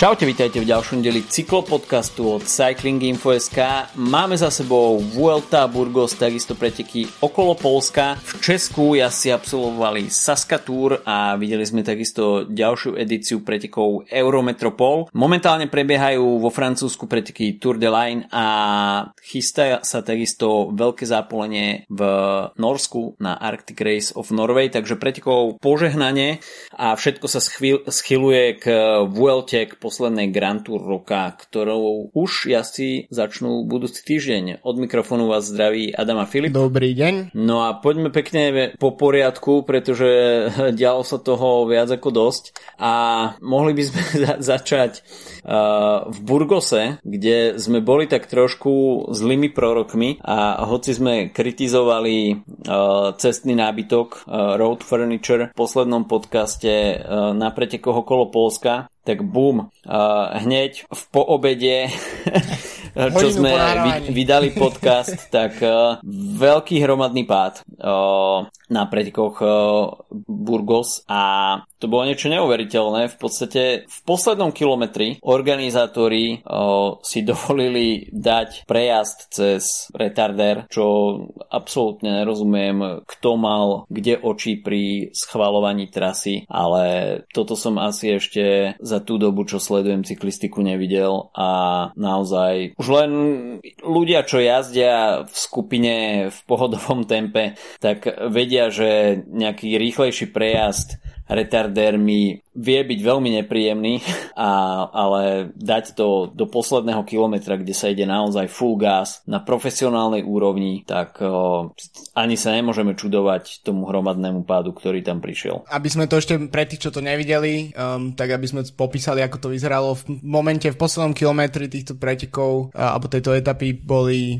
Čaute, vítajte v ďalšom deli cyklopodcastu od Cyclinginfo.sk. Máme za sebou Vuelta, Burgos, takisto preteky okolo Polska. V Česku si absolvovali Sazka Tour a videli sme takisto ďalšiu edíciu pretekov Eurométropole. Momentálne prebiehajú vo Francúzsku preteky Tour de l'Ain a chystá sa takisto veľké zápolenie v Norsku na Arctic Race of Norway, takže pretekov požehnanie a všetko sa schyluje k Vuelte, k poslednej Grand Tour roka, ktorou už jazdci začnú budúci týždeň. Od mikrofónu vás zdraví Adam a Filip. Dobrý deň. No a poďme pekne po poriadku, pretože dialo sa toho viac ako dosť a mohli by sme začať v Burgose, kde sme boli tak trošku zlými prorokmi a hoci sme kritizovali cestný nábytok Road Furniture v poslednom podcaste na pretekoch okolo Polska, tak boom, hneď v poobede, čo sme vydali podcast, tak veľký hromadný pád na pretekoch Burgos a to bolo niečo neuveriteľné. V podstate v poslednom kilometri organizátori si dovolili dať prejazd cez retardér, čo absolútne nerozumiem, kto mal kde oči pri schvaľovaní trasy, ale toto som asi ešte za tú dobu, čo sledujem cyklistiku, nevidel a naozaj už len ľudia, čo jazdia v skupine v pohodovom tempe, tak vedia, že nejaký rýchlejší prejazd retardérmi vie byť veľmi nepríjemný, ale dať to do posledného kilometra, kde sa ide naozaj full gas na profesionálnej úrovni, tak ani sa nemôžeme čudovať tomu hromadnému pádu, ktorý tam prišiel. Aby sme to ešte pre tých, čo to nevideli, tak aby sme popísali, ako to vyzeralo. V momente v poslednom kilometri týchto pretekov alebo tejto etapy boli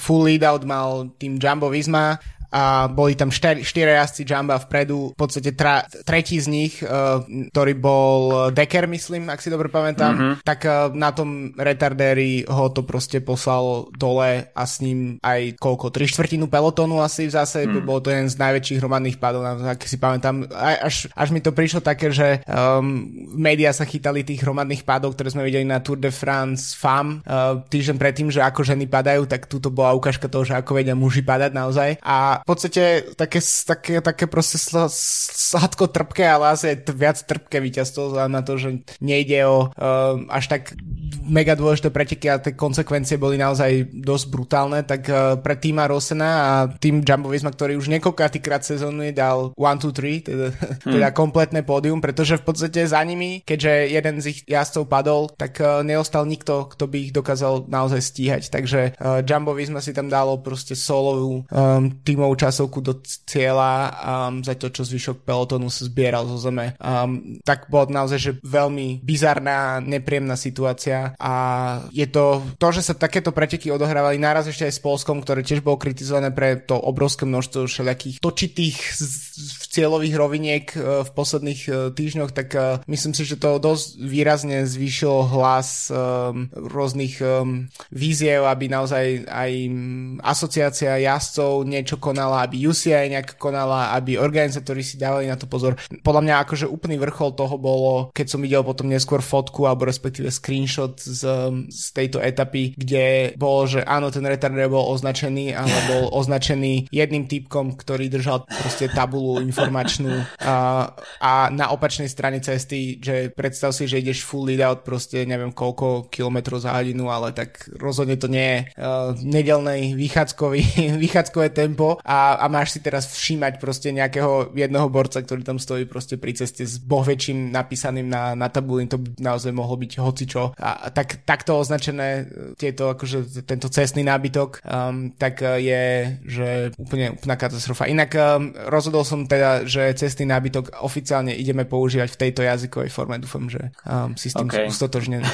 full lead-out, mal tým Jumbo Visma a boli tam 4 jazdci Jamba vpredu, v podstate tretí z nich, ktorý bol Dekker, myslím, ak si dobre pamätám, tak na tom retardéri ho to proste poslalo dole a s ním aj 3/4 pelotonu asi zase, bolo to jeden z najväčších hromadných pádov, ak si pamätám, až mi to prišlo také, že médiá sa chytali tých hromadných pádov, ktoré sme videli na Tour de France Femme týždeň predtým, že ako ženy padajú, tak túto bola ukážka toho, že ako vedia muži padať naozaj a v podstate také proste sladko trpké, ale asi viac trpké víťazstvo na to, že nejde o až tak mega dôležité preteky a tie konsekvencie boli naozaj dosť brutálne, tak pre týma Rosena a tým Jumbo Visma, ktorý už niekoľkátýkrát sezóny dal 1, 2, 3, teda kompletné pódium, pretože v podstate za nimi, keďže jeden z ich jazdcov padol, tak neostal nikto, kto by ich dokázal naozaj stíhať, takže Jumbo Visma si tam dalo proste solovú týmovú časovku do cieľa za to, čo zvyšok pelotonu sa zbieral zo zeme. Tak bolo naozaj, že veľmi bizarná, nepríjemná situácia a je to, že sa takéto preteky odohrávali naraz ešte aj s Polskom, ktoré tiež bolo kritizované pre to obrovské množstvo všelijakých točitých cieľových roviniek v posledných týždňoch, tak myslím si, že to dosť výrazne zvýšilo hlas rôznych víziev, aby naozaj aj asociácia jazdcov niečo konala, aby UCI nejak konala, aby organizátori si dávali na to pozor. Podľa mňa akože úplný vrchol toho bolo, keď som videl potom neskôr fotku alebo respektíve screenshot z tejto etapy, kde bolo, že áno, ten retarder bol označený, ale bol označený jedným typkom, ktorý držal proste tabulu informačnú a na opačnej strane cesty, že predstav si, že ideš full lead out proste neviem koľko kilometrov za hodinu, ale tak rozhodne to nie je nedelnej vychádzkové tempo a máš si teraz všímať proste nejakého jedného borca, ktorý tam stojí proste pri ceste s bohväčším napísaným na tabuli, to naozaj mohlo byť hocičo. A takto označené tieto, akože tento cestný nábytok, tak je, že úplná katastrofa. Inak rozhodol som teda, že cestný nábytok oficiálne ideme používať v tejto jazykovej forme. Dúfam, že si s tým ustotožnený.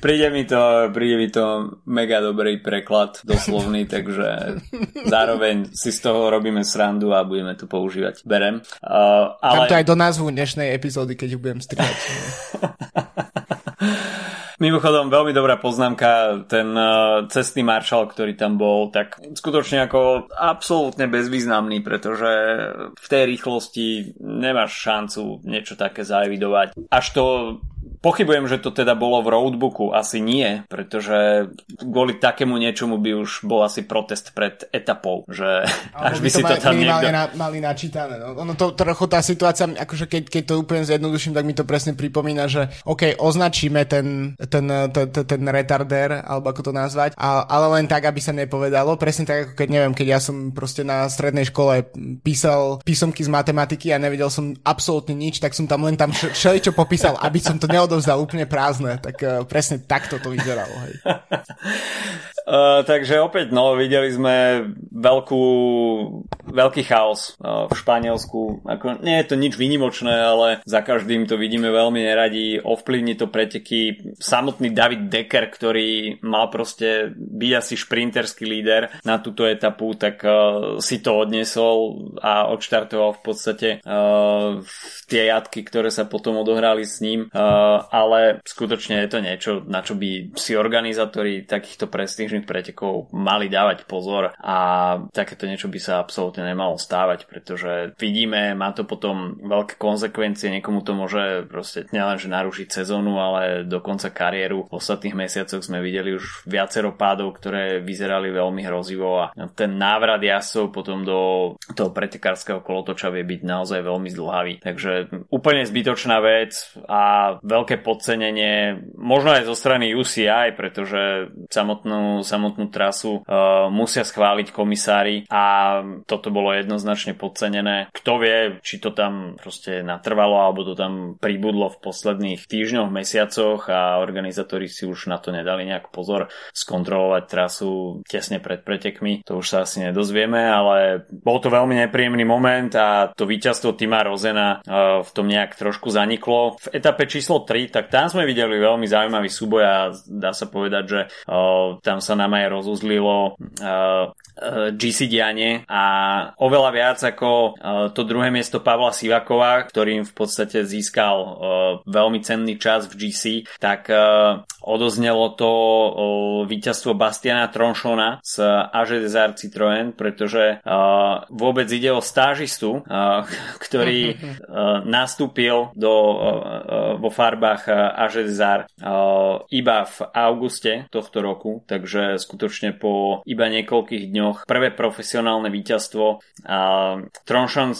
príde mi to mega dobrý preklad doslovný, takže zároveň si z toho robíme srandu a budeme to používať. Berem. Ale... Tam to aj do názvu dnešnej epizódy, keď ju budem strihať. Mimochodom, veľmi dobrá poznámka, ten cestný maršal, ktorý tam bol, tak skutočne ako absolútne bezvýznamný, pretože v tej rýchlosti nemáš šancu niečo také zaevidovať. Až to Pochybujem, že to teda bolo v roadbooku. Asi nie, pretože kvôli takému niečomu by už bol asi protest pred etapou, že až by si to tam niekto... mali načítané. No. Ono to trochu tá situácia, akože keď to úplne zjednoduším, tak mi to presne pripomína, že OK, označíme ten retardér, alebo ako to nazvať, ale len tak, aby sa nepovedalo. Presne tak, ako keď, neviem, keď ja som proste na strednej škole písal písomky z matematiky a nevedel som absolútne nič, tak som tam len tam čo popísal, aby som to neodovzdal úplne prázdne. Tak presne takto to vyzeralo. Hej. Takže opäť, no, videli sme veľký chaos v Španielsku. Ako, nie je to nič výnimočné, ale za každým to vidíme veľmi neradi. Ovplyvní to preteky. Samotný David Dekker, ktorý mal proste byť asi šprinterský líder na túto etapu, tak si to odnesol a odštartoval v podstate tie jatky, ktoré sa potom odohrali s ním. Ale skutočne je to niečo, na čo by si organizátori takýchto prestížnych pretekov mali dávať pozor a takéto niečo by sa absolútne nemalo stávať, pretože vidíme, má to potom veľké konsekvencie, niekomu to môže proste nielenže narušiť sezónu, ale dokonca kariéru. V ostatných mesiacoch sme videli už viacero pádov, ktoré vyzerali veľmi hrozivo a ten návrat jazdcov potom do toho pretekárskeho kolotoča vie byť naozaj veľmi zdĺhavý. Takže úplne zbytočná vec a veľké podcenenie, možno aj zo strany UCI, pretože samotnú trasu musia schváliť komisári a toto bolo jednoznačne podcenené. Kto vie, či to tam proste natrvalo, alebo to tam pribudlo v posledných týždňoch, mesiacoch a organizátori si už na to nedali nejak pozor skontrolovať trasu tesne pred pretekmi. To už sa asi nedozvieme, ale bol to veľmi nepríjemný moment a to víťazstvo Tima Rozena v tom nejak trošku zaniklo. V etape číslo 3, tak tam sme videli veľmi zaujímavý súboj a dá sa povedať, že tam sa nám aj rozuzlilo GC dianie a oveľa viac ako to druhé miesto Pavla Sivakova, ktorým v podstate získal veľmi cenný čas v GC, tak odoznelo to víťazstvo Bastiana Tronchona z AG2R Citroën, pretože vôbec ide o stážistu, ktorý nastúpil vo farbách AG2R iba v auguste tohto roku, takže skutočne po iba niekoľkých dňoch prvé profesionálne víťazstvo. Tronchon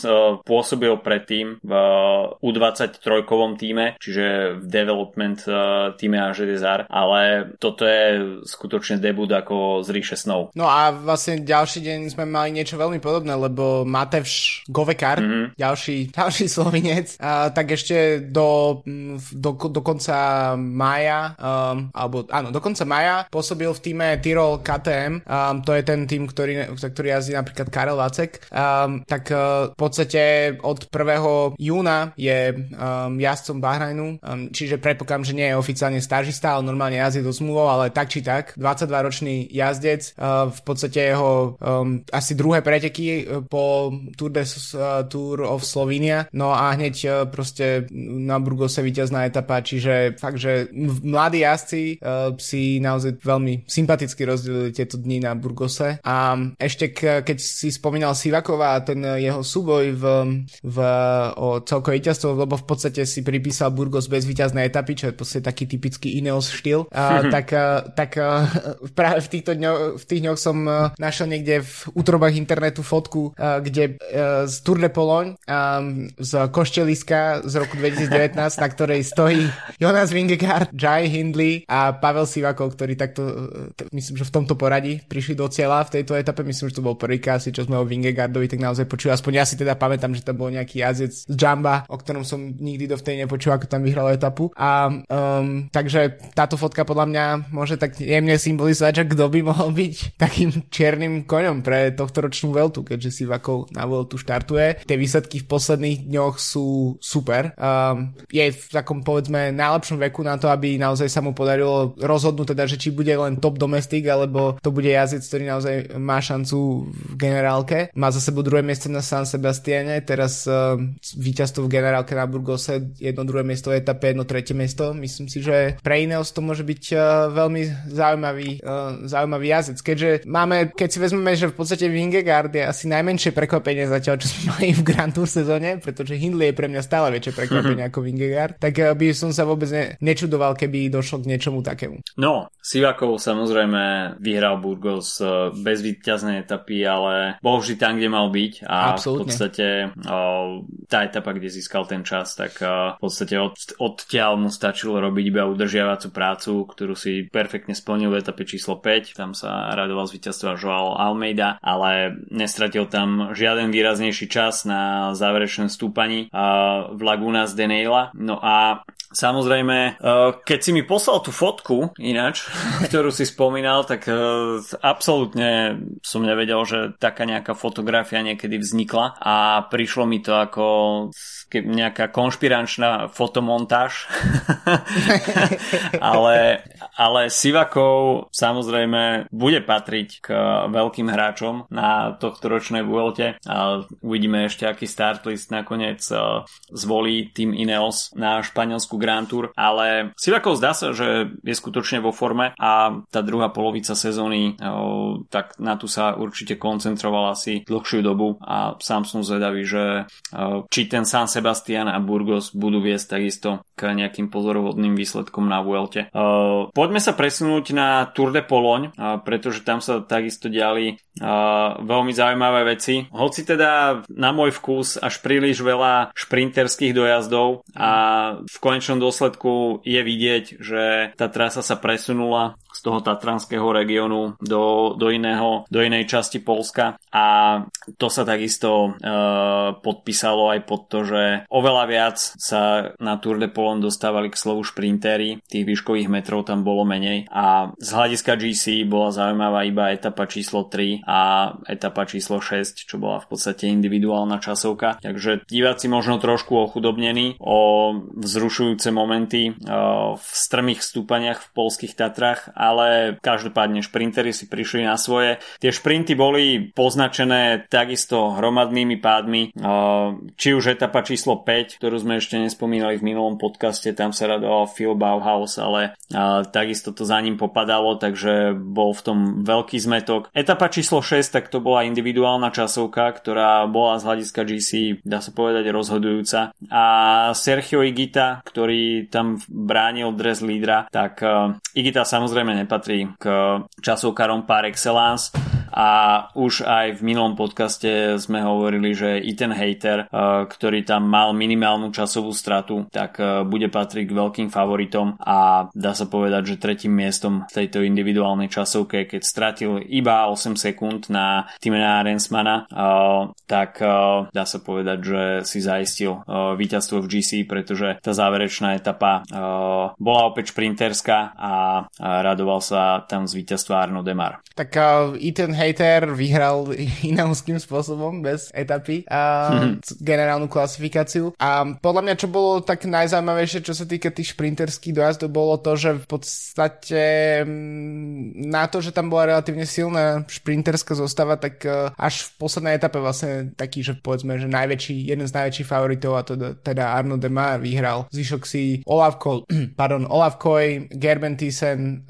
pôsobil predtým v U23-kovom týme, čiže v development týme AG2R, ale toto je skutočne debut ako z ríše snov. No a vlastne ďalší deň sme mali niečo veľmi podobné, lebo Matevž Govekar, ďalší Slovinec, tak ešte do konca mája, do konca mája pôsobil v týme Tirol KTM, to je ten tým, ktorý jazdí napríklad Karel Vácek, tak v podstate od 1. júna je jazdcom Bahrajnu, čiže predpokladám, že nie je oficiálne stážista, ale normálne jazdí do zmluvou, ale tak či tak, 22-ročný jazdec, v podstate jeho asi druhé preteky po Tour of Slovenia, no a hneď proste na Burgose víťazná etapa, čiže fakt, že mladí jazdci si naozaj veľmi sympaticky rozdelili tieto dni na Burgose. A ešte keď si spomínal Sivakova a ten jeho súboj o celkové víťazstvo, lebo v podstate si pripísal Burgos bez víťaznej etapy, čo je v podstate taký typický Ineos štýl, tak práve v tých dňoch som našiel niekde v útrobách internetu fotku, kde z Tour de Pologne z košteliska z roku 2019, na ktorej stojí Jonas Vingegaard, Jai Hindley a Pavel Sivakov, ktorí takto, myslím, že v tomto poradí prišli do cieľa v tejto etape. Myslím, že to bol prvýkrát, čo sme o Vingegaardovi tak naozaj počuli. Aspoň ja si teda pamätám, že tam bol nejaký jazdec z Jamba, o ktorom som nikdy dovtedy nepočul, ako tam vyhral etapu. A takže táto fotka podľa mňa môže tak jemne symbolizovať, že kto by mohol byť takým čiernym koňom pre tohtoročnú Vueltu, keďže Sivakov na Vueltu štartuje. Tie výsledky v posledných dňoch sú super. Je v takom, povedzme, najlepšom veku na to, aby naozaj sa mu podarilo rozhodnúť teda, že či bude len top domestik, alebo to bude jazdec, ktorý naozaj má šancu v generálke. Má za sebou druhé miesto na San Sebastiane, teraz víťazstvo v generálke na Burgose, jedno druhé miesto v etape, jedno tretie miesto. Myslím si, že pre iného Ineos to môže byť veľmi zaujímavý jazdec, keďže máme, keď si vezmeme, že v podstate Vingegaard je asi najmenšie prekvapenie zatiaľ, čo sme mali v Grand Tour sezóne, pretože Hindley je pre mňa stále väčšie prekvapenie ako Vingegaard, tak by som sa vôbec nečudoval, keby došlo k niečomu takému. No, Sivakov samozrejme vyhral Burgos bez víťaznej etapy, ale bol vždy tam, kde mal byť a absolutne. V podstate tá etapa, kde získal ten čas, tak v podstate odtiaľ mu stačilo robiť iba udržiavacú prácu, ktorú si perfektne splnil v etape číslo 5, tam sa radoval z víťazstva Joao Almeida, ale nestratil tam žiaden výraznejší čas na záverečnom stúpaní v Lagunas de Neila. No a samozrejme, keď si mi poslal tú fotku, ináč, ktorú si spomínal, tak absolútne som nevedel, že taká nejaká fotografia niekedy vznikla a prišlo mi to ako nejaká konšpirančná fotomontáž. ale Sivakov samozrejme bude patriť k veľkým hráčom na tohtoročnej Vuelte a uvidíme ešte, aký startlist nakoniec zvolí tým Ineos na španielsku Grand Tour, ale Sivakov zdá sa, že je skutočne vo forme a tá druhá polovica sezóny, tak na tú sa určite koncentroval asi dlhšiu dobu a sám som zvedavý, že či ten San Sebastián a Burgos budú viesť takisto k nejakým pozoruhodným výsledkom na Vuelte. Poďme sa presunúť na Tour de Pologne, pretože tam sa takisto diali veľmi zaujímavé veci. Hoci teda na môj vkus až príliš veľa šprinterských dojazdov a v konečnom dôsledku je vidieť, že tá trasa sa presunula z toho tatranského regiónu do inej časti Poľska a to sa takisto podpísalo aj pod to, že oveľa viac sa na Tour de Pologne dostávali k slovu šprintéri, tých výškových metrov tam bolo menej a z hľadiska GC bola zaujímavá iba etapa číslo 3 a etapa číslo 6, čo bola v podstate individuálna časovka, takže diváci možno trošku ochudobnení o vzrušujúce momenty v strmých stúpaniach v poľských Tatrách, ale každopádne šprinteri si prišli na svoje. Tie šprinty boli poznačené takisto hromadnými pádmi. Či už etapa číslo 5, ktorú sme ešte nespomínali v minulom podcaste, tam sa radoval Phil Bauhaus, ale takisto to za ním popadalo, takže bol v tom veľký zmetok. Etapa číslo 6, tak to bola individuálna časovka, ktorá bola z hľadiska GC, dá sa povedať, rozhodujúca. A Sergio Higuita, ktorý tam bránil dres lídra, tak Higuita samozrejme nepatrí k časovkárom par excellence a už aj v minulom podcaste sme hovorili, že Ethan Hayter, ktorý tam mal minimálnu časovú stratu, tak bude patriť k veľkým favoritom a dá sa povedať, že tretím miestom v tejto individuálnej časovke, keď stratil iba 8 sekúnd na Timena Rensmana, tak dá sa povedať, že si zaistil víťazstvo v GC, pretože tá záverečná etapa bola opäť šprinterská a radoval sa tam z víťazstva Arnaud Démare. Tak Ethan Hayter vyhral ináuským spôsobom bez etapy generálnu klasifikáciu a podľa mňa, čo bolo tak najzaujímavejšie, čo sa týka tých šprinterských dojazdov, bolo to, že v podstate na to, že tam bola relatívne silná šprinterská zostava, tak až v poslednej etape vlastne taký, že povedzme, že jeden z najväčších favoritov, a to teda Arnaud Démare vyhral. Zvyšok si Olav Kooij, Gerben Thyssen,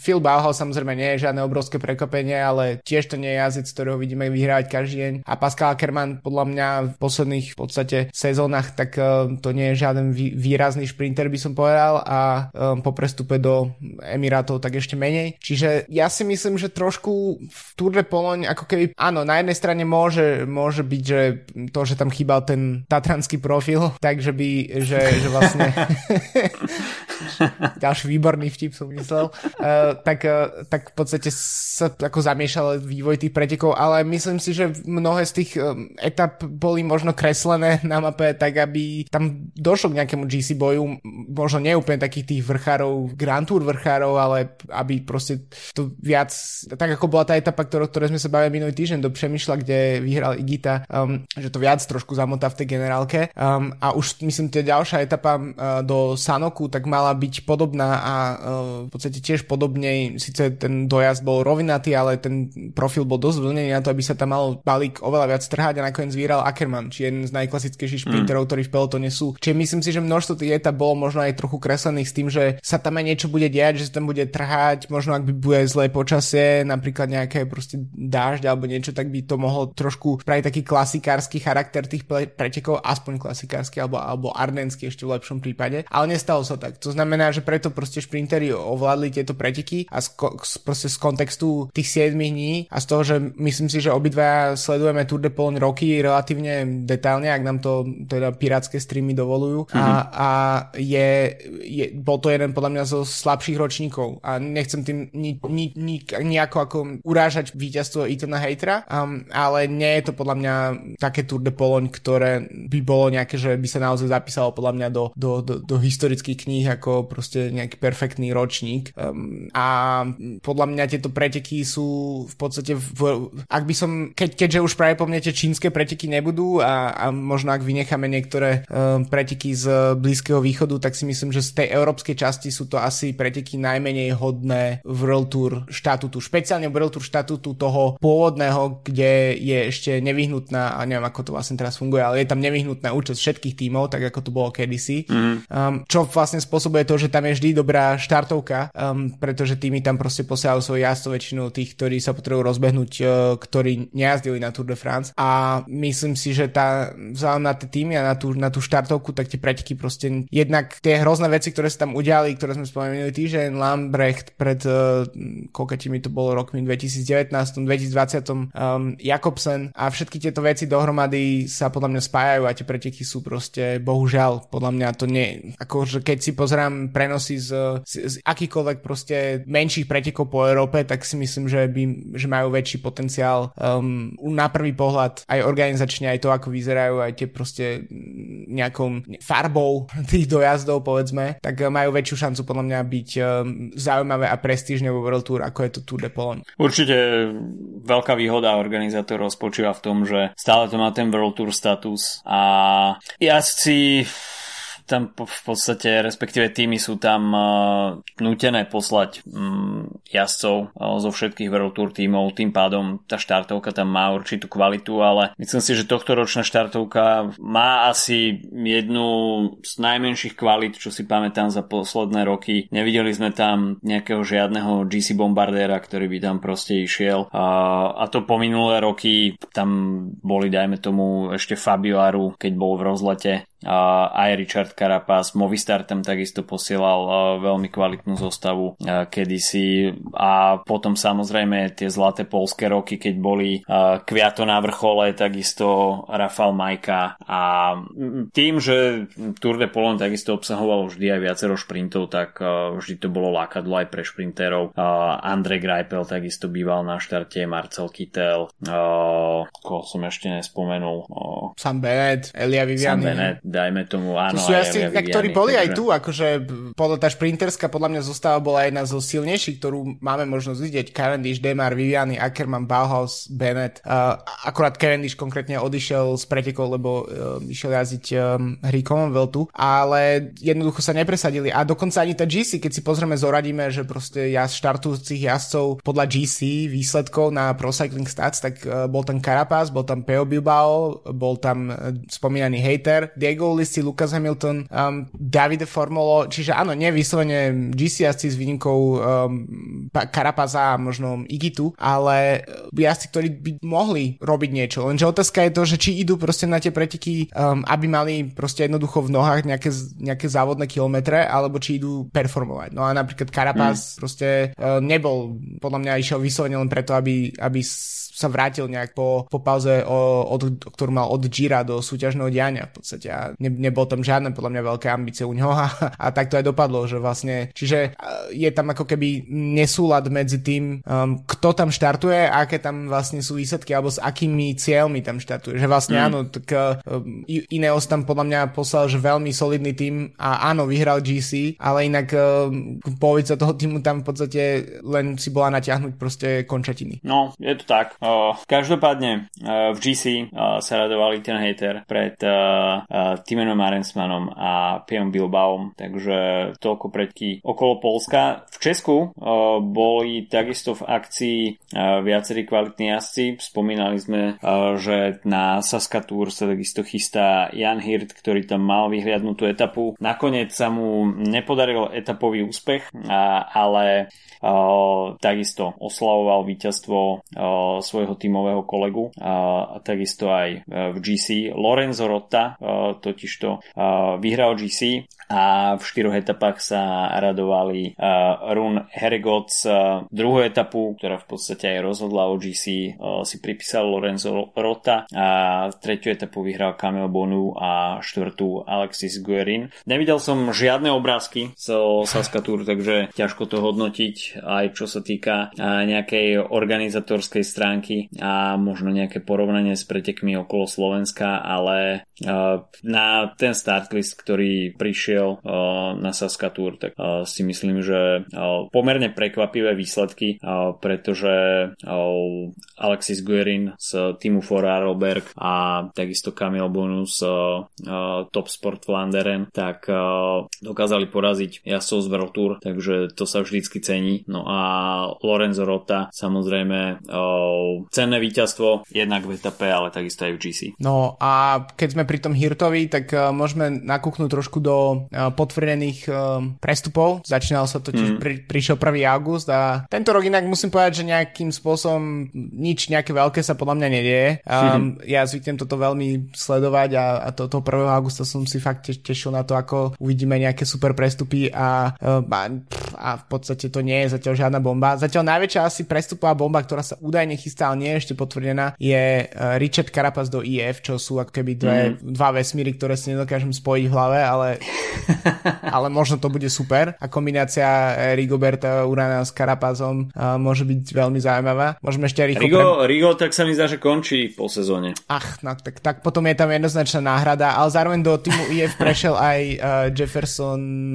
Phil Bauhaus samozrejme nie je žiadne obrovské prekvapenie, ale tiež to nie je jazdec, ktorého vidíme vyhrávať každý deň. A Pascal Ackermann podľa mňa v posledných v podstate sezónach, tak to nie je žiaden výrazný šprinter, by som povedal, a po prestupe do Emiratov tak ešte menej. Čiže ja si myslím, že trošku v Tour de Pologne ako keby, áno, na jednej strane môže byť, že to, že tam chýbal ten tatranský profil, takže by, že vlastne ďalší výborný vtip som myslel, tak v podstate sa ako zamiešal vývoj tých pretekov, ale myslím si, že mnohé z tých etap boli možno kreslené na mape tak, aby tam došlo k nejakému GC boju, možno nie úplne takých tých vrchárov, Grand Tour vrchárov, ale aby proste to viac, tak ako bola tá etapa, ktoré sme sa bavili minulý týždeň do Přemýšľa, kde vyhral Higuita, že to viac trošku zamotá v tej generálke a už myslím, tá ďalšia etapa do Sanoku, tak mala mala byť podobná a v podstate tiež podobnej, síce ten dojazd bol rovinatý, ale ten profil bol dosť vlnený na to, aby sa tam mal balík oveľa viac trhať a nakoniec vyhral Ackermann, či jeden z najklasickejších šprinterov, ktorí v pelotone sú. Čiže myslím si, že množstvo tých etap bolo možno aj trochu kreslených s tým, že sa tam aj niečo bude diať, že sa tam bude trhať, možno ak by bude zlé počasie, napríklad nejaké proste dážď alebo niečo, tak by to mohlo trošku spraviť taký klasikársky charakter tých pretekov, aspoň klasikársky alebo ardenský ešte v lepšom prípade. Ale nestalo sa tak. To znamená, že preto proste šprinteri ovládli tieto preteky a proste z kontextu tých 7 dní a z toho, že myslím si, že obidva sledujeme Tour de Pologne roky relatívne detailne, ak nám to teda pirátske streamy dovolujú. A bol to jeden podľa mňa zo slabších ročníkov a nechcem tým nejako ako urážať víťazstvo Ethana Haytera, ale nie je to podľa mňa také Tour de Pologne, ktoré by bolo nejaké, že by sa naozaj zapísalo podľa mňa do historických kníh ako proste nejaký perfektný ročník. A podľa mňa tieto preteky sú v podstate keďže už práve po mne tie čínske preteky nebudú a možno ak vynecháme niektoré preteky z Blízkeho východu, tak si myslím, že z tej európskej časti sú to asi preteky najmenej hodné World Tour štatútu. Špeciálne World Tour štatútu toho pôvodného, kde je ešte nevyhnutná, a neviem ako to vlastne teraz funguje, ale je tam nevyhnutná účasť všetkých tímov, tak ako to bolo kedysi. Čo vlastne spôsobuje to, že tam je vždy dobrá štartovka, pretože tímy tam proste posielajú svoju jazdcov, väčšinu tých, ktorí sa potrebujú rozbehnúť, ktorí nejazdili na Tour de France. A myslím si, že vzhľadom na tie tímy a na tú štartovku, tak tie preteky proste jednak tie hrozné veci, ktoré sa tam udiali, ktoré sme spomenuli týždeň, Lambrecht pred koľkatými to bolo rokmi 2019, 2020, Jakobsen a všetky tieto veci dohromady sa podľa mňa spájajú a tie preteky sú proste bohužiaľ, podľa mňa to nie, akože keď si pozerám prenosy z akýkoľvek proste menších pretekov po Európe, tak si myslím, že majú väčší potenciál na prvý pohľad aj organizačne, aj to ako vyzerajú, aj tie proste nejakou farbou tých dojazdov povedzme, tak majú väčšiu šancu podľa mňa byť zaujímavé a prestížne vo World Tour, ako je to Tour de Pologne. Určite veľká výhoda organizátorov spočíva v tom, že stále to má ten World Tour status a jazdci tam v podstate, respektíve týmy sú tam nútené poslať jazdcov zo všetkých World Tour tímov, tým pádom tá štartovka tam má určitú kvalitu, ale myslím si, že tohto ročná štartovka má asi jednu z najmenších kvalit, čo si pamätám za posledné roky. Nevideli sme tam nejakého žiadneho GC bombardéra, ktorý by tam proste išiel, a to po minulé roky tam boli, dajme tomu, ešte Fabio Aru, keď bol v rozlete, aj Richard Carapaz, Movistar tam takisto posielal veľmi kvalitnú zostavu kedysi a potom samozrejme tie zlaté polské roky, keď boli Kviato na vrchole, takisto Rafał Majka a tým, že Tour de Pologne takisto obsahoval vždy aj viacero šprintov, tak vždy to bolo lákadlo aj pre šprinterov. Andre Greipel takisto býval na štarte, Marcel Kittel, koho som ešte nespomenul, Sam Bennett, Elia Viviani, dajme tomu, áno. To sú asi, ktorí boli aj tu, akože tá šprinterská podľa mňa zostava bola jedna zo silnejších, ktorú máme možnosť vidieť. Cavendish, Démare, Viviani, Ackermann, Bauhaus, Bennett. Akurát Cavendish konkrétne odišiel z pretekov, lebo išiel jazdiť hry Commonwealthu, ale jednoducho sa nepresadili. A dokonca ani tá GC, keď si pozrieme, zoradíme, že proste štartujúcich jazdcov podľa GC výsledkov na Pro Cycling Stats, tak bol tam Carapaz, bol tam Peo Bilbao, bol tam spomínaný Hayter, Diego Ulissi, Lucas Hamilton, Davide Formolo, čiže áno, nevyslovene GC jazdci s výnimkou Carapaza a možno Higuitu, ale jazdci, ktorí by mohli robiť niečo, lenže otázka je to, že či idú proste na tie preteky, aby mali proste jednoducho v nohách nejaké závodné kilometre, alebo či idú performovať. No a napríklad Carapaz proste nebol, podľa mňa išiel vyslovene len preto, aby sa vrátil nejak po pauze, ktorú mal od Gira do súťažného diania v podstate. A nebol tam žiadne podľa mňa veľké ambície u ňoho a tak to aj dopadlo, že vlastne, čiže je tam ako keby nesúlad medzi tým, kto tam štartuje a aké tam vlastne sú výsledky alebo s akými cieľmi tam štartuje. Že vlastne áno, tak Ineos tam podľa mňa poslal, že veľmi solidný tým a áno, vyhral GC, ale inak polovica toho týmu tam v podstate len si bola natiahnuť proste končatiny. No, je to tak. Každopádne v GC sa radoval Ethan Hayter pred Timenom Arensmanom a Piem Bilbaom, takže toľko predky okolo Polska. V Česku boli takisto v akcii viacerí kvalitní jazdci. Spomínali sme, že na Sazka Tour sa takisto chystá Jan Hirt, ktorý tam mal vyhliadnutú etapu. Nakoniec sa mu nepodaril etapový úspech, ale takisto oslavoval víťazstvo svojho tímového kolegu a takisto aj v GC. Lorenzo Rota totižto vyhral GC a v 4 etapách sa radovali Rune Heregot. Druhú etapu, ktorá v podstate aj rozhodla o GC, si pripísal Lorenzo Rota a tretiu etapu vyhral Kamiel Bonneu a štvrtú Alexis Guerin. Nevidel som žiadne obrázky zo Sazka Tour, takže ťažko to hodnotiť aj čo sa týka nejakej organizatorskej stránky a možno nejaké porovnanie s pretekmi okolo Slovenska, ale na ten startlist, ktorý prišiel na Sazka Tour, tak si myslím, že pomerne prekvapivé výsledky, pretože Alexis Guerin z týmu Forarlberg a takisto Kamiel Bonneu z Top Sport Flanderen tak dokázali poraziť jazdcov z World Tour, takže to sa vždycky cení. No a Lorenzo Rota samozrejme cenné víťazstvo jednak v etape, ale takisto aj v GC. No a keď sme pri tom Hirtovi, tak môžeme nakúknúť trošku do potvrdených prestupov. Začínalo sa totiž, prišiel 1. august a tento rok inak musím povedať, že nejakým spôsobom nič nejaké veľké sa podľa mňa nedieje. Ja zvyknem toto veľmi sledovať a toho 1. augusta som si fakt tešil na to, ako uvidíme nejaké super prestupy a v podstate to nie je zatiaľ žiadna bomba. Zatiaľ najväčšia asi prestupová bomba, ktorá sa údajne chystá, ale nie je ešte potvrdená, je Richard Carapaz do IF, čo sú ako keby dva vesmíry, ktoré si nedokážem spojiť v hlave, ale možno to bude super. A kombinácia Rigoberta Urana s Carapazom môže byť veľmi zaujímavá. Môžeme ešte Rigo, tak sa mi zdá, že končí po sezóne. Ach, no, tak potom je tam jednoznačná náhrada, ale zároveň do týmu IF prešiel aj Jefferson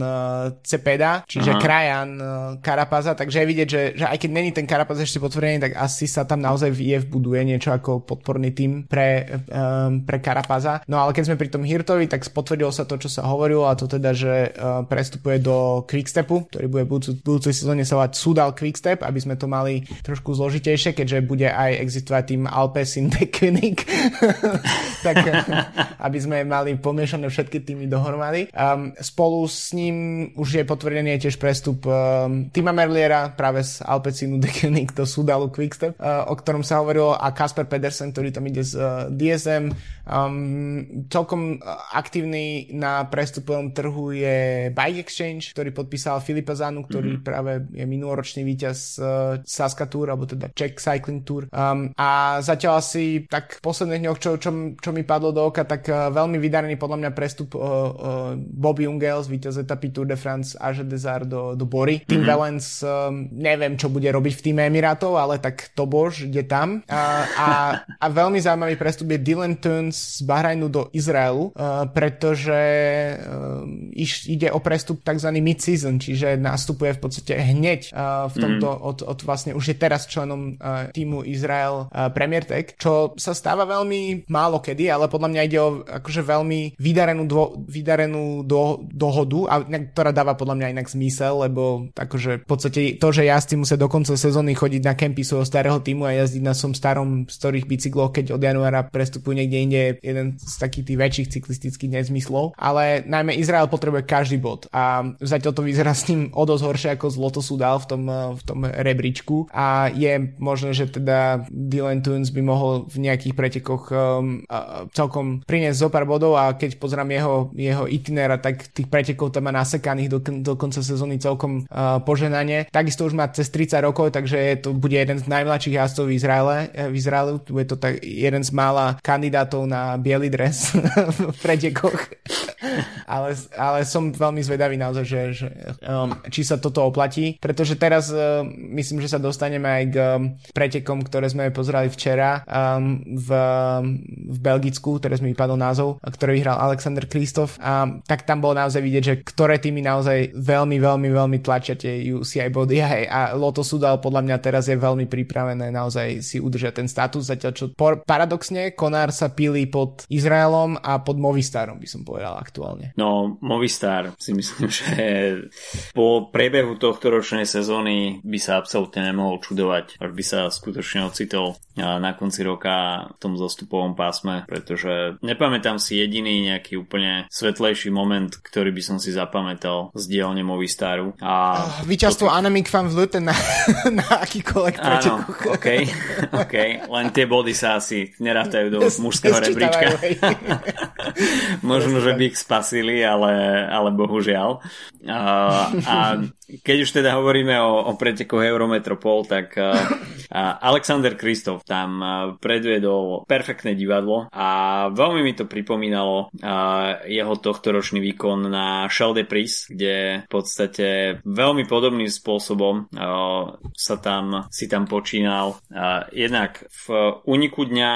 Cepeda, čiže krajan Carapaza, takže je vidieť, že aj keď není ten Carapaz ešte potvrdený, tak asi sa tam naozaj v IF buduje niečo ako podporný tím pre Carapaza. No ale keď sme pri tom Hirtovi, tak potvrdilo sa to, čo sa hovorilo, a to teda, že prestupuje do Quickstepu, ktorý bude v budúcej sezóne sa volať Soudal Quickstep, aby sme to mali trošku zložitejšie, keďže bude aj existovať tým Alpecin de Koenig, tak aby sme mali pomiešané všetky týmy dohromady. Spolu s ním už je potvrdený tiež prestup Tima Merliera práve z Alpecinu de Koenig do Soudalu Quickstep, o ktorom sa hovorilo, a Kasper Pedersen, ktorý tam ide z DSM. Celkom aktívny na prestupovom trhu je Bike Exchange, ktorý podpísal Filipa Zánu, ktorý práve je minuloročný víťaz Sazka Tour, alebo teda Czech Cycling Tour. A zatiaľ asi tak v posledných dňoch, čo mi padlo do oka, tak veľmi vydarený podľa mňa prestup Bobby Jungels, víťaz etapy Tour de France AG2R do Bory. Tim Valens, neviem, čo bude robiť v týme Emiratov, ale tak to bož, ide tam. A veľmi zaujímavý prestup je Dylan Teuns z Bahrajnu do Izraelu, pretože ide o prestup tzv. mid-season, čiže nastupuje v podstate hneď v tomto od vlastne už je teraz členom týmu Izrael Premier Tech, čo sa stáva veľmi málo kedy, ale podľa mňa ide o akože veľmi vydarenú dohodu, a ktorá dáva podľa mňa inak zmysel, lebo akože v podstate to, že jazdci musia do konca sezóny chodiť na kempy svojho starého týmu a jazdiť na svojom starom starých bicykloch, keď od januára prestupujú niekde inde, jeden z takých tých väčších cyklistických nezmyslov, ale najmä Izrael potrebuje každý bod a zatiaľ to vyzerá s ním o dosť horšie ako Zlato Soudal v tom rebríčku, a je možné, že teda Dylan Teuns by mohol v nejakých pretekoch celkom priniesť zo pár bodov, a keď pozrám jeho itinéra, tak tých pretekov tam má nasekaných do konca sezóny celkom poženanie. Takisto už má cez 30 rokov, takže to bude jeden z najmladších jazdcov v Izraeli, bude to tak jeden z mála kandidátov na biely dres v pretekoch. ale som veľmi zvedavý naozaj, že či sa toto oplatí, pretože teraz myslím, že sa dostaneme aj k pretekom, ktoré sme pozerali včera v Belgicku, teraz mi vypadol názov, ktorý vyhral Alexander Kristoff, a tak tam bolo naozaj vidieť, že ktoré týmy naozaj veľmi tlačia tie UCI body a Lotto Soudal podľa mňa teraz je veľmi pripravené naozaj si udržať ten status, zatiaľ čo paradoxne Konár sa píli pod Izraelom a pod Movistarom, by som povedal aktuálne. No, Movistar si myslím, že po priebehu tohto ročnej sezóny by sa absolútne nemohol čudovať, až by sa skutočne ocitol na konci roka v tom zostupovom pásme, pretože nepamätám si jediný nejaký úplne svetlejší moment, ktorý by som si zapamätal z dielne Movistaru. A víťazstvo Annemiek van Vleuten na akýkoľvek pretekoch. Áno, ok, len tie body sa asi nerátajú do mužského rebríčka. Možno, že by ich spasili, ale bohužiaľ. A keď už teda hovoríme o pretekoch Eurométropole, tak Alexander Kristoff tam predvedol perfektné divadlo a veľmi mi to pripomínalo jeho tohtoročný výkon na Châle de Prise, kde v podstate veľmi podobným spôsobom si tam počínal. Jednak v úniku dňa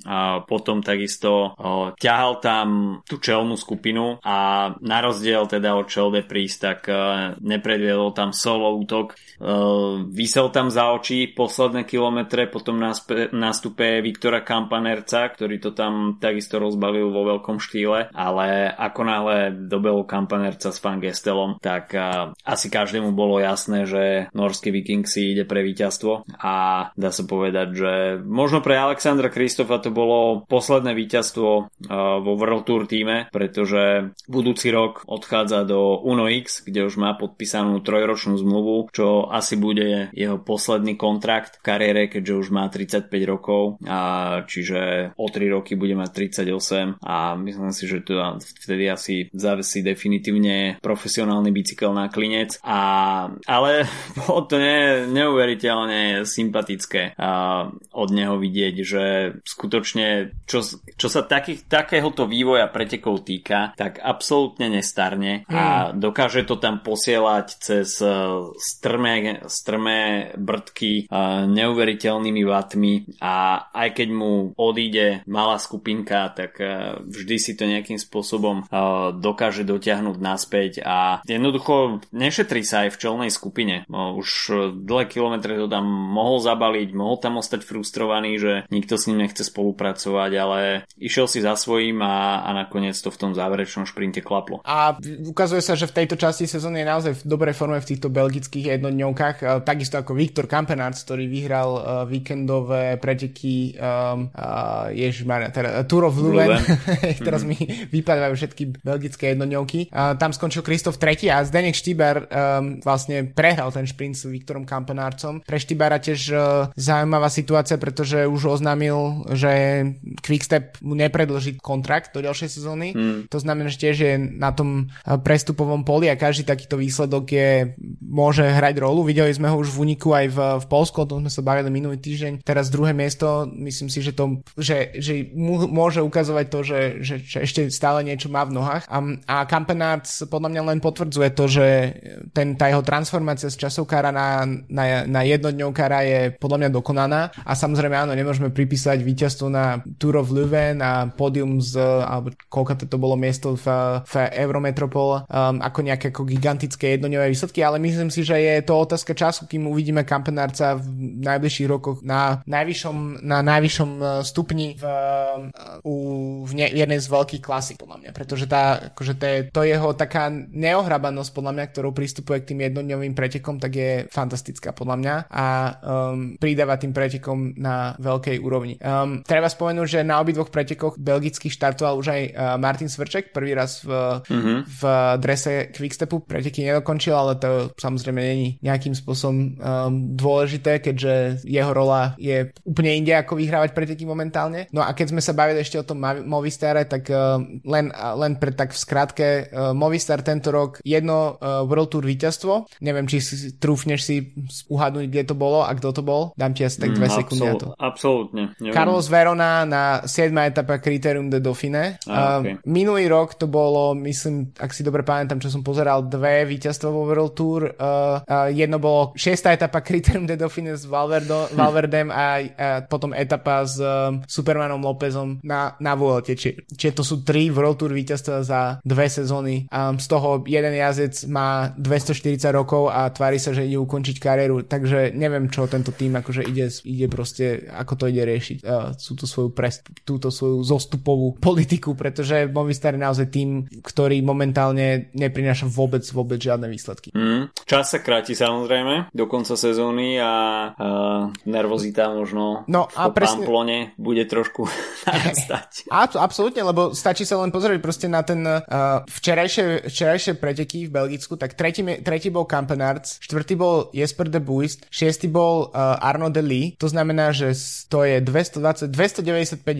a potom takisto ťahal tam tú čelnú skupinu a na rozdiel teda od Châle de Prise tak nepredviedol tam solo útok, vysel tam za oči posledné kilometre, potom nástupe Viktora Kampanerca, ktorý to tam takisto rozbalil vo veľkom štýle, ale ako náhle dobehol Kampanerca s Van Gestelom, tak asi každému bolo jasné, že norský Viking si ide pre víťazstvo a dá sa povedať, že možno pre Alexandra Kristoffa to bolo posledné víťazstvo vo World Tour týme, pretože budúci rok odchádza do UNOX, kde už má podpísanú 3-ročnú zmluvu, čo asi bude jeho posledný kontrakt v kariére, keďže už má 35 rokov, čiže o 3 roky bude mať 38 a myslím si, že to vtedy asi závesí definitívne profesionálny bicykel na klinec, ale bolo to neuveriteľne sympatické od neho vidieť, že skutočne, čo sa takéhoto vývoja pretekov týka, tak absolútne nestarne a dokáže to tam posielať cez strmé brdky neuveriteľnými vatmi, a aj keď mu odíde malá skupinka, tak vždy si to nejakým spôsobom dokáže dotiahnuť naspäť a jednoducho nešetrí sa aj v čelnej skupine. Už dlhé kilometre to tam mohol zabaliť, mohol tam ostať frustrovaný, že nikto s ním nechce spolupracovať, ale išiel si za svojím a nakoniec to v tom záverečnom šprinte klaplo. A ukazuje sa, že v tejto časti sezóny je naozaj v dobrej forme v týchto belgických jednodňovkách, takisto ako Viktor Kampenaerts, ktorý vyhral víkendové preteky Tour of Leuven. Teraz mi vypadajú všetky belgické jednodňovky. Tam skončil Kristoff tretí a Zdeněk Štýbar vlastne prehral ten šprint s Viktorom Kampenaertsom. Pre Štýbara tiež zaujímavá situácia, pretože už oznámil, že Quickstep mu nepredlží kontrakt do ďalšej sezóny. To znamená, že tiež je na tom prestupovom poli a každý takýto výsledok môže hrať rolu. Videli sme ho už v úniku aj v Polsku, o tom sme sa bavili minulý týždeň. Teraz druhé miesto, myslím si, že mu môže ukazovať to, že ešte stále niečo má v nohách. A Kampenaerts podľa mňa len potvrdzuje to, že tá jeho transformácia z časovkára na jednodňovkára je podľa mňa dokonaná. A samozrejme áno, nemôžeme pripísať víťazstvo na Tour of Leuven a pódium alebo koľko to bolo miesto v Eurométropole ako nejaké gigantické jednodňové výsledky, ale myslím si, že je to otázka času, kým uvidíme Kampenaertsa v najbližších rokoch na najvyššom stupni v jednej z veľkých klasík, podľa mňa, pretože to jeho taká neohrabanosť, podľa mňa, ktorou pristupuje k tým jednodňovým pretekom, tak je fantastická podľa mňa a pridáva tým pretekom na veľkej úrovni. Treba spomenúť, že na obidvoch pretekoch belgických štartoval už aj Martin Svrček, prvý raz v drese Quickstepu. Preteky nedokončil, ale to samozrejme není nejakým spôsobom dôležité, keďže jeho rola je úplne inde, ako vyhrávať preteky momentálne. No a keď sme sa bavili ešte o tom Movistare, tak len pre tak v skratke, Movistar tento rok jedno World Tour víťazstvo. Neviem, či si trúfneš si uhadnúť, kde to bolo a kto to bol. Dám ti asi tak 2 sekundy na to. Absolútne. Carlos Vela Verona na 7. etapa Critérium de Dauphiné. Okay. Minulý rok to bolo, myslím, ak si dobre pamätám, čo som pozeral, 2 víťazstva vo World Tour. Jedno bolo 6. etapa Critérium de Dauphiné s Valverdem a potom etapa s Supermanom Lópezom na Vuelte. Čiže to sú 3 World Tour víťazstva za 2 sezóny. Z toho jeden jazdec má 240 rokov a tvári sa, že ide ukončiť kariéru. Takže neviem, čo tento tým akože ide proste, ako to ide riešiť. Túto svoju zostupovú politiku, pretože Movistar je naozaj tým, ktorý momentálne neprináša vôbec žiadne výsledky. Čas sa kráti samozrejme do konca sezóny a nervozita možno v Pamplone bude trošku narastať. Absolútne, lebo stačí sa len pozrieť proste na ten včerajšie preteky v Belgicku, tak tretí bol Kampenaerts, štvrtý bol Jesper de Buist, šiestý bol Arnaud Démare, to znamená, že to je 295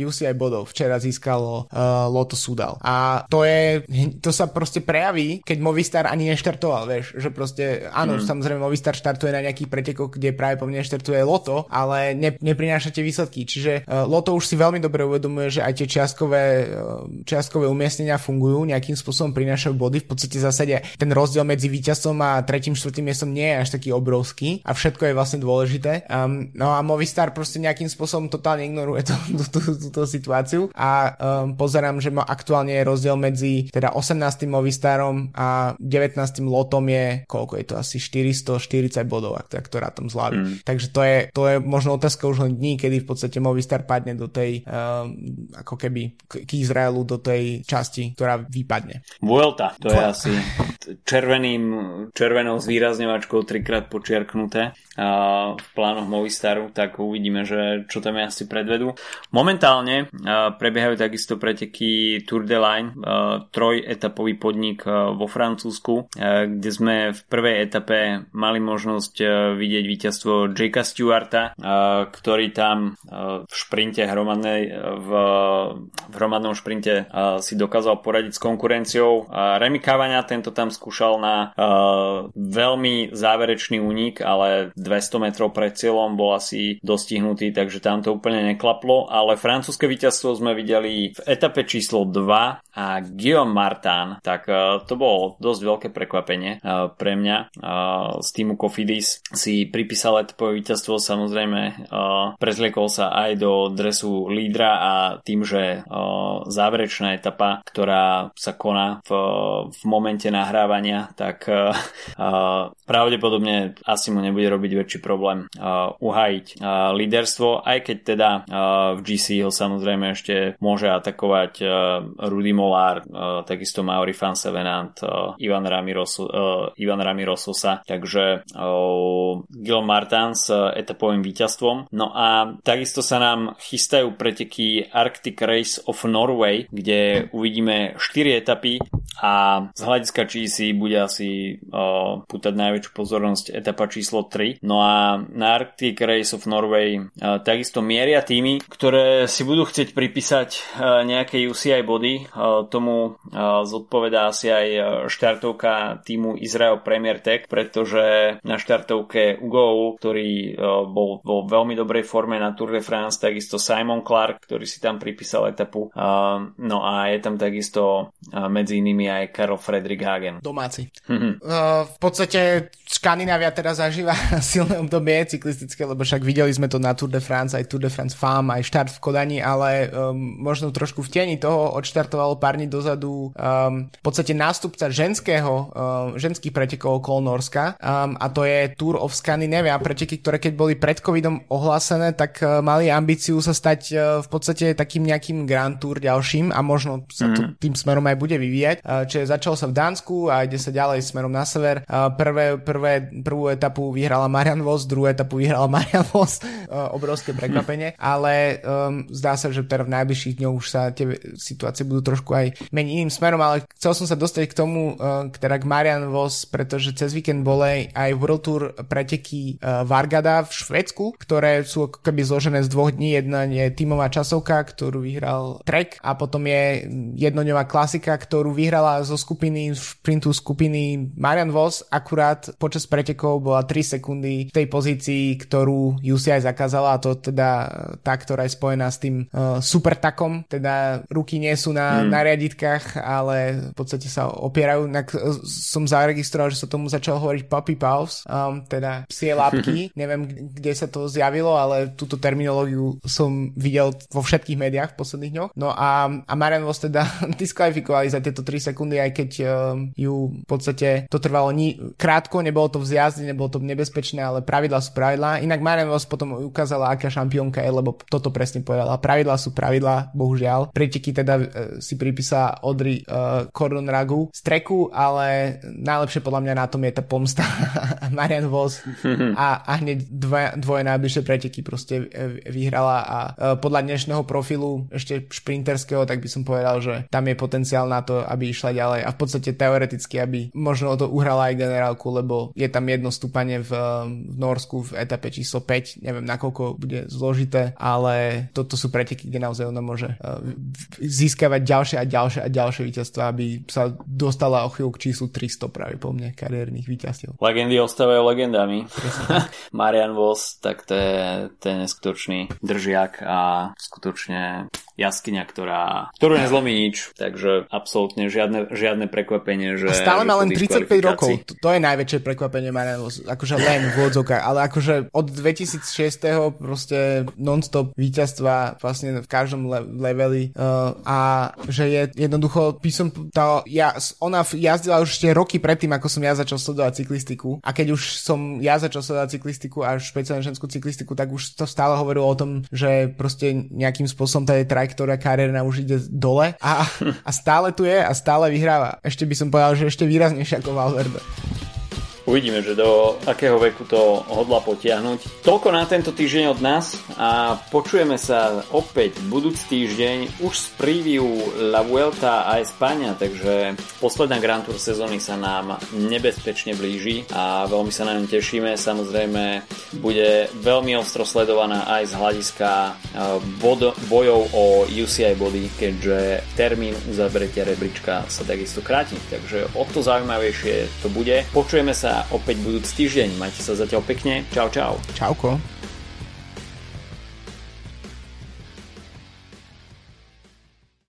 UCI bodov včera získalo Lotto Soudal. A to sa proste prejaví, keď Movistar ani neštartoval, vieš, že proste áno, samozrejme Movistar štartuje na nejakých pretekoch, kde práve po mne štartuje Lotto, ale neprinášate výsledky, čiže Lotto už si veľmi dobre uvedomuje, že aj tie čiastkové umiestnenia fungujú, nejakým spôsobom prinášajú body, v podstate v zásade ten rozdiel medzi víťazom a tretím, štvrtým miestom nie je až taký obrovský a všetko je vlastne dôležité. No a Movistar proste nejakým spôsobom totálne ignoruje túto situáciu a pozerám, že aktuálne je rozdiel medzi teda 18. Movistarom a 19. Lotom je, koľko je to, asi 440 bodov, ktorá tam zlávi. Takže to je možno otázka už len dní, kedy v podstate Movistar padne do tej ako keby k Izraelu, do tej časti, ktorá vypadne. Vuelta, to je asi červenou zvýrazňovačkou trikrát počiarknuté v plánoch Movistaru, tak uvidíme, že čo tam asi predvedú. Momentálne prebiehajú takisto preteky Tour de l'Ain, trojetapový podnik vo Francúzsku, kde sme v prvej etape mali možnosť vidieť víťazstvo Jakea Stewarta, ktorý tam v šprinte hromadnom šprinte si dokázal poradiť s konkurenciou. Remy Cavagna, tento tam skúšal na veľmi záverečný únik, ale 200 metrov pred cieľom bol asi dostihnutý, takže tam to úplne neklaplo, ale francúzske víťazstvo sme videli v etape číslo 2 a Guillaume Martin, tak to bolo dosť veľké prekvapenie pre mňa. Z týmu Cofidis si pripísal etapové víťazstvo, samozrejme prezliekol sa aj do dresu lídra a tým, že záverečná etapa, ktorá sa koná v momente nahrávania, tak pravdepodobne asi mu nebude robiť väčší problém uhájiť líderstvo, aj keď teda v GC ho samozrejme ešte môže atakovať Rudy Molard, takisto Mauri van Sevenant, Ivan Ramirososa, takže Guillaume Martin s etapovým víťazstvom. No a takisto sa nám chystajú preteky Arctic Race of Norway, kde uvidíme 4 etapy a z hľadiska GC bude asi pútať najväčšiu pozornosť etapa číslo 3. No a na Arctic Race of Norway takisto mieria týmy, ktoré si budú chcieť pripísať nejaké UCI body. Tomu zodpovedá asi aj štartovka týmu Israel Premier Tech, pretože na štartovke Ugou, ktorý bol vo veľmi dobrej forme na Tour de France, takisto Simon Clark, ktorý si tam pripísal etapu. No a je tam takisto medzi inými aj Karl Fredrik Hagen. Domáci. V podstate Škandinávia teraz zažíva silné obdobie cyklistické, lebo však videli sme to na Tour de France, aj Tour de France Femme, aj štart v Kodani, ale možno trošku v tieni toho odštartovalo pár dní dozadu v podstate nástupca ženských pretekov okolo Norska, a to je Tour of Scandinavia, preteky, ktoré keď boli pred covidom ohlásené, tak mali ambíciu sa stať v podstate takým nejakým Grand Tour ďalším a možno sa to tým smerom aj bude vyvíjať. Čiže začalo sa v Dánsku a ide sa ďalej smerom na sever. Prvú etapu vyhrala Marianne Vos, druhú etapu vyhrala Marianne Vos. Obrovské prekvapenie, ale zdá sa, že v najbližších dňoch už sa tie situácie budú trošku aj meniť iným smerom, ale chcel som sa dostať k tomu, k Marianne Vos, pretože cez víkend boli aj World Tour preteky Vargada v Švédsku, ktoré sú keby zložené z 2 dní. Jedna je tímová časovka, ktorú vyhral Trek, a potom je jednodňová klasika, ktorú vyhral vyhrala zo skupiny šprintu skupiny Marian Vos, akurát počas pretekov bola 3 sekundy v tej pozícii, ktorú UCI zakázala, a to teda tá, ktorá je spojená s tým supertakom, teda ruky nie sú na riaditkách, ale v podstate sa opierajú. Som zaregistroval, že sa tomu začal hovoriť puppy paws, teda psie lápky. Neviem, kde sa to zjavilo, ale túto terminológiu som videl vo všetkých médiách v posledných dňoch. No a Marian Vos teda diskvalifikovali za tieto 3 sekundy, aj keď ju v podstate to trvalo krátko, nebolo to v zjazde, nebolo to nebezpečné, ale pravidlá sú pravidlá. Inak Marian Vos potom ukázala, aká šampiónka je, lebo toto presne povedala. Pravidlá sú pravidlá, bohužiaľ. Preteky teda si pripísala Audrey Kordonragu z treku, ale najlepšie podľa mňa na tom je tá pomsta Marian Vos a hneď dvoje najbližšie preteky proste vyhrala a podľa dnešného profilu ešte šprinterského, tak by som povedal, že tam je potenciál na to, aby išla ďalej a v podstate teoreticky, aby možno to uhrala aj generálku, lebo je tam jedno stúpanie v Norsku v etape číslo 5, neviem nakoľko bude zložité, ale toto sú preteky, kde naozaj ona môže získavať ďalšie a ďalšie a ďalšie víťazstvá, aby sa dostala o chvíľu k číslu 300 práve po mne kariérnych víťazstiev. Legendy ostávajú legendami. Marian Vos, tak to je neskutočný držiak a skutočne jaskyňa, ktorú nezlomí nič, takže absolútne žiadne prekvapenie, že... A stále má len 35 rokov, to je najväčšie prekvapenie Marian Vos, akože len v odzokách, ale akože od 2006. proste non-stop víťazstva vlastne v každom leveli a že je jednoducho ona jazdila už tie roky predtým, ako som ja začal sledovať cyklistiku, a keď už som ja začal sledovať cyklistiku a špeciálne ženskú cyklistiku, tak už to stále hovorilo o tom, že proste nejakým spôsobom tá je ktorá kariérna už ide dole a stále tu je a stále vyhráva. Ešte by som povedal, že ešte výraznejšie ako Valverde. Uvidíme, že do akého veku to hodla potiahnuť. Toľko na tento týždeň od nás a počujeme sa opäť budúci týždeň už s preview La Vuelta a España, takže posledná Grand Tour sezóny sa nám nebezpečne blíži a veľmi sa na ňu tešíme. Samozrejme bude veľmi ostro sledovaná aj z hľadiska bojov o UCI body, keďže termín uzavretia rebríčka sa takisto kráti, takže o to zaujímavejšie to bude. Počujeme sa opäť budúci týždeň. Majte sa zatiaľ pekne. Čau, čau. Čauko.